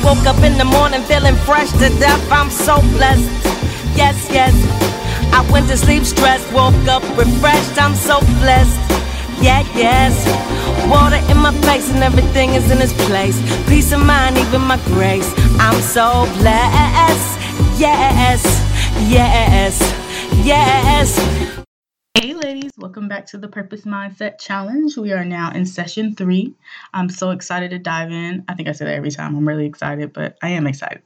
I woke up in the morning feeling fresh to death. I'm so blessed. Yes, yes. I went to sleep stressed, woke up refreshed. I'm so blessed. Yeah, yes. Water in my face and everything is in its place. Peace of mind, even my grace. I'm so blessed. Yes, yes, yes. Hey ladies, welcome back to the Purpose Mindset Challenge. We are now in session 3. I'm so excited to dive in. I think I say that every time. I'm really excited, but I am excited.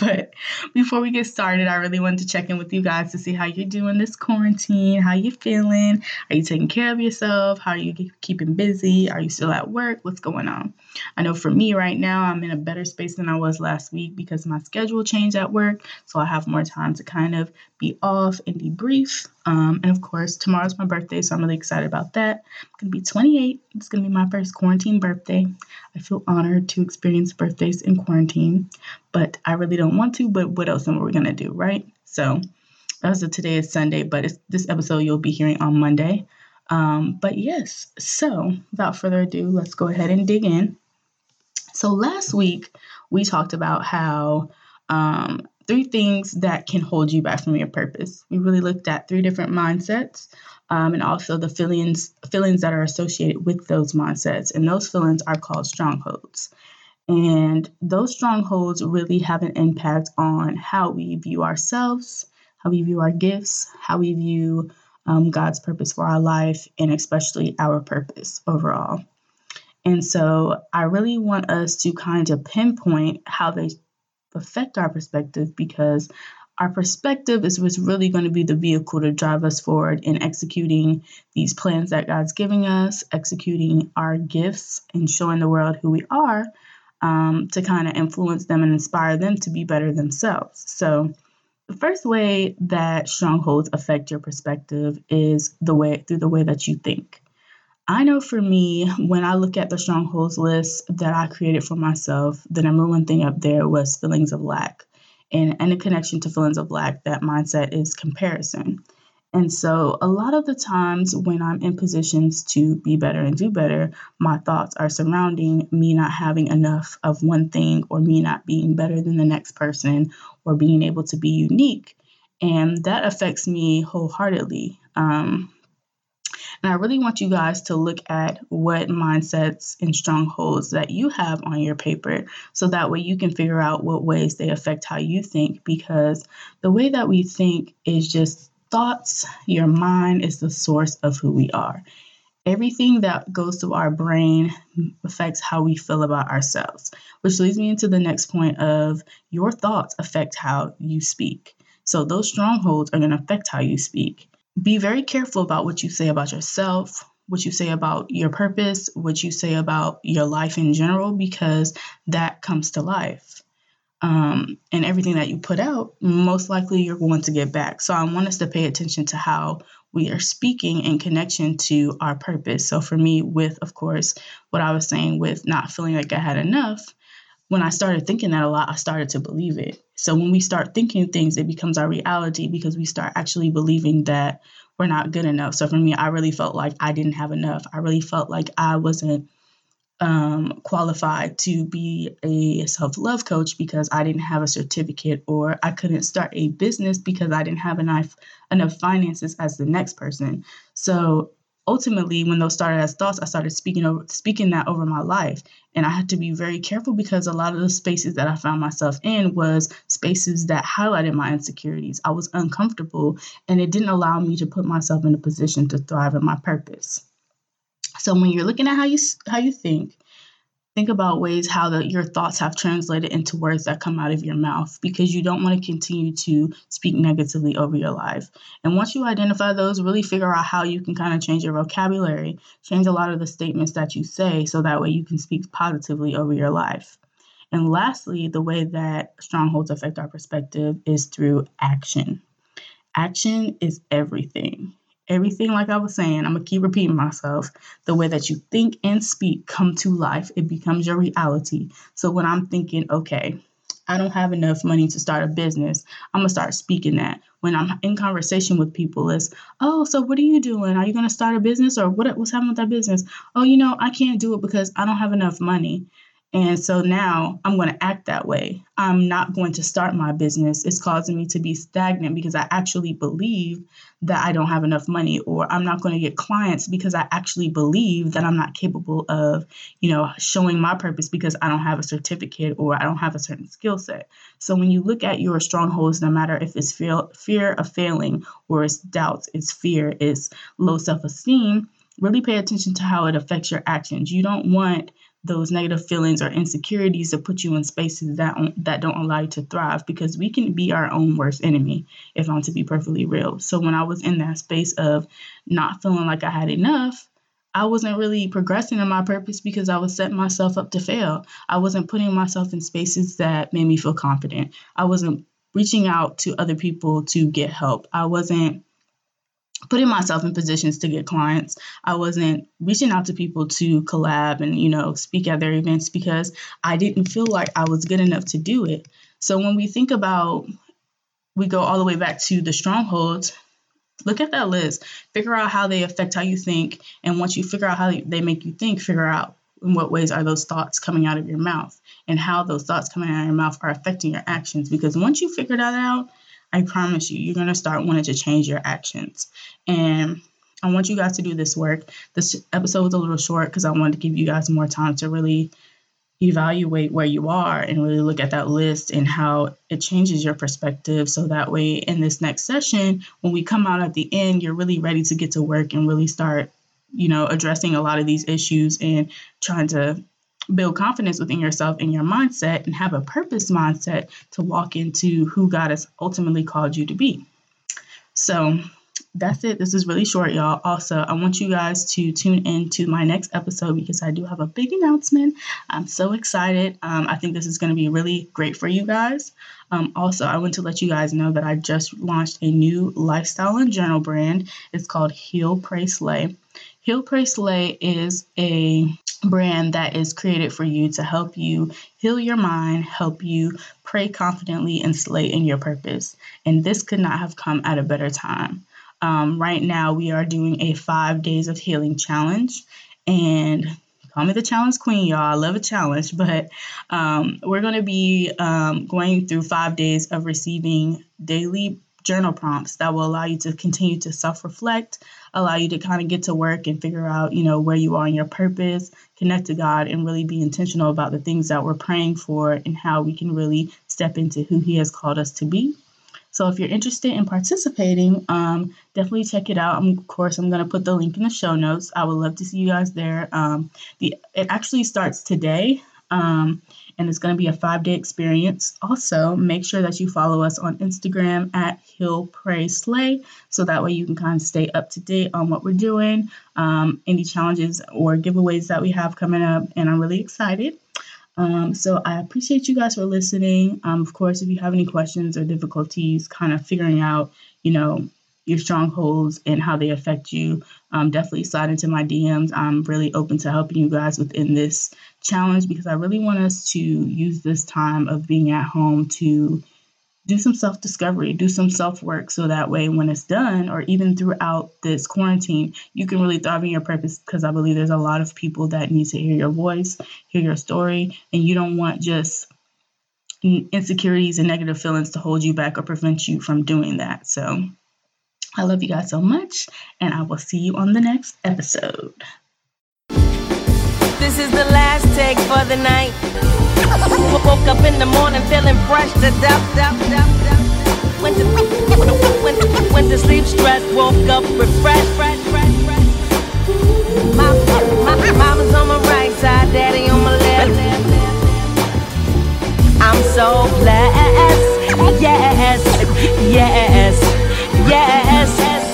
But before we get started, I really wanted to check in with you guys to see how you're doing this quarantine, how you feeling, are you taking care of yourself, how are you keeping busy, are you still at work, what's going on? I know for me right now, I'm in a better space than I was last week because my schedule changed at work, so I have more time to kind of be off and debrief. And of course, tomorrow's my birthday, so I'm really excited about that. I'm going to be 28. It's going to be my first quarantine birthday. I feel honored to experience birthdays in quarantine, but I really don't want to. But what else am we going to do, right? So as of today is Sunday, but it's, this episode you'll be hearing on Monday. But yes, so without further ado, let's go ahead and dig in. So last week, we talked about how 3 things that can hold you back from your purpose. We really looked at 3 different mindsets and also the feelings that are associated with those mindsets. And those feelings are called strongholds. And those strongholds really have an impact on how we view ourselves, how we view our gifts, how we view God's purpose for our life, and especially our purpose overall. And so I really want us to kind of pinpoint how they affect our perspective, because our perspective is what's really going to be the vehicle to drive us forward in executing these plans that God's giving us, executing our gifts, and showing the world who we are to kind of influence them and inspire them to be better themselves. So the first way that strongholds affect your perspective is through the way that you think. I know for me, when I look at the strongholds list that I created for myself, the number one thing up there was feelings of lack. And a connection to feelings of lack, that mindset is comparison. And so a lot of the times when I'm in positions to be better and do better, my thoughts are surrounding me not having enough of one thing, or me not being better than the next person, or being able to be unique. And that affects me wholeheartedly. And I really want you guys to look at what mindsets and strongholds that you have on your paper, so that way you can figure out what ways they affect how you think, because the way that we think is just thoughts. Your mind is the source of who we are. Everything that goes through our brain affects how we feel about ourselves, which leads me into the next point of your thoughts affect how you speak. So those strongholds are going to affect how you speak. Be very careful about what you say about yourself, what you say about your purpose, what you say about your life in general, because that comes to life. And everything that you put out, most likely you're going to get back. So I want us to pay attention to how we are speaking in connection to our purpose. So for me, with, of course, what I was saying with not feeling like I had enough, when I started thinking that a lot, I started to believe it. So when we start thinking things, it becomes our reality, because we start actually believing that we're not good enough. So for me, I really felt like I didn't have enough. I really felt like I wasn't qualified to be a self-love coach because I didn't have a certificate, or I couldn't start a business because I didn't have enough finances as the next person. So ultimately, when those started as thoughts, I started speaking that over my life. And I had to be very careful, because a lot of the spaces that I found myself in was spaces that highlighted my insecurities. I was uncomfortable, and it didn't allow me to put myself in a position to thrive in my purpose. So when you're looking at how you think about ways your thoughts have translated into words that come out of your mouth, because you don't want to continue to speak negatively over your life. And once you identify those, really figure out how you can kind of change your vocabulary, change a lot of the statements that you say, so that way you can speak positively over your life. And lastly, the way that strongholds affect our perspective is through action. Action is everything. Everything, like I was saying, I'm going to keep repeating myself. The way that you think and speak come to life. It becomes your reality. So when I'm thinking, okay, I don't have enough money to start a business, I'm going to start speaking that. When I'm in conversation with people, it's, oh, so what are you doing? Are you going to start a business, or what's happening with that business? Oh, I can't do it because I don't have enough money. And so now I'm going to act that way. I'm not going to start my business. It's causing me to be stagnant because I actually believe that I don't have enough money, or I'm not going to get clients because I actually believe that I'm not capable of, you know, showing my purpose because I don't have a certificate or I don't have a certain skill set. So when you look at your strongholds, no matter if it's fear of failing, or it's doubts, it's fear, it's low self-esteem, really pay attention to how it affects your actions. You don't want those negative feelings or insecurities that put you in spaces that don't allow you to thrive, because we can be our own worst enemy, if I'm to be perfectly real. So when I was in that space of not feeling like I had enough, I wasn't really progressing in my purpose because I was setting myself up to fail. I wasn't putting myself in spaces that made me feel confident. I wasn't reaching out to other people to get help. I wasn't putting myself in positions to get clients. I wasn't reaching out to people to collab and, you know, speak at their events because I didn't feel like I was good enough to do it. So when we think about, we go all the way back to the strongholds, look at that list, figure out how they affect how you think. And once you figure out how they make you think, figure out in what ways are those thoughts coming out of your mouth and how those thoughts coming out of your mouth are affecting your actions. Because once you figure that out, I promise you, you're going to start wanting to change your actions. And I want you guys to do this work. This episode was a little short because I wanted to give you guys more time to really evaluate where you are and really look at that list and how it changes your perspective. So that way in this next session, when we come out at the end, you're really ready to get to work and really start, you know, addressing a lot of these issues and trying to build confidence within yourself and your mindset, and have a purpose mindset to walk into who God has ultimately called you to be. So that's it. This is really short, y'all. Also, I want you guys to tune in to my next episode because I do have a big announcement. I'm so excited. I think this is going to be really great for you guys. Also, I want to let you guys know that I just launched a new lifestyle and journal brand. It's called Heal Pray Slay. Heal Pray Slay is a brand that is created for you to help you heal your mind, help you pray confidently, and slay in your purpose. And this could not have come at a better time. Right now, we are doing a 5 days of healing challenge, and call me the challenge queen, y'all. I love a challenge, but we're going to be going through 5 days of receiving daily journal prompts that will allow you to continue to self-reflect, allow you to kind of get to work and figure out, you know, where you are in your purpose, connect to God, and really be intentional about the things that we're praying for and how we can really step into who He has called us to be. So if you're interested in participating, definitely check it out. Of course, I'm going to put the link in the show notes. I would love to see you guys there. It actually starts today. And it's going to be a 5-day experience. Also, make sure that you follow us on Instagram at Heal Pray Slay, so that way you can kind of stay up to date on what we're doing, any challenges or giveaways that we have coming up. And I'm really excited. So I appreciate you guys for listening. Of course, if you have any questions or difficulties kind of figuring out, you know, your strongholds and how they affect you, definitely slide into my DMs. I'm really open to helping you guys within this challenge because I really want us to use this time of being at home to do some self-discovery, do some self-work, so that way when it's done, or even throughout this quarantine, you can really thrive in your purpose, because I believe there's a lot of people that need to hear your voice, hear your story, and you don't want just insecurities and negative feelings to hold you back or prevent you from doing that. So I love you guys so much, and I will see you on the next episode. This is the last take for the night. Woke up in the morning feeling fresh to death. Went to sleep stressed, woke up refreshed. My mama's on my right side, daddy on my left. I'm so blessed, yes. Yes.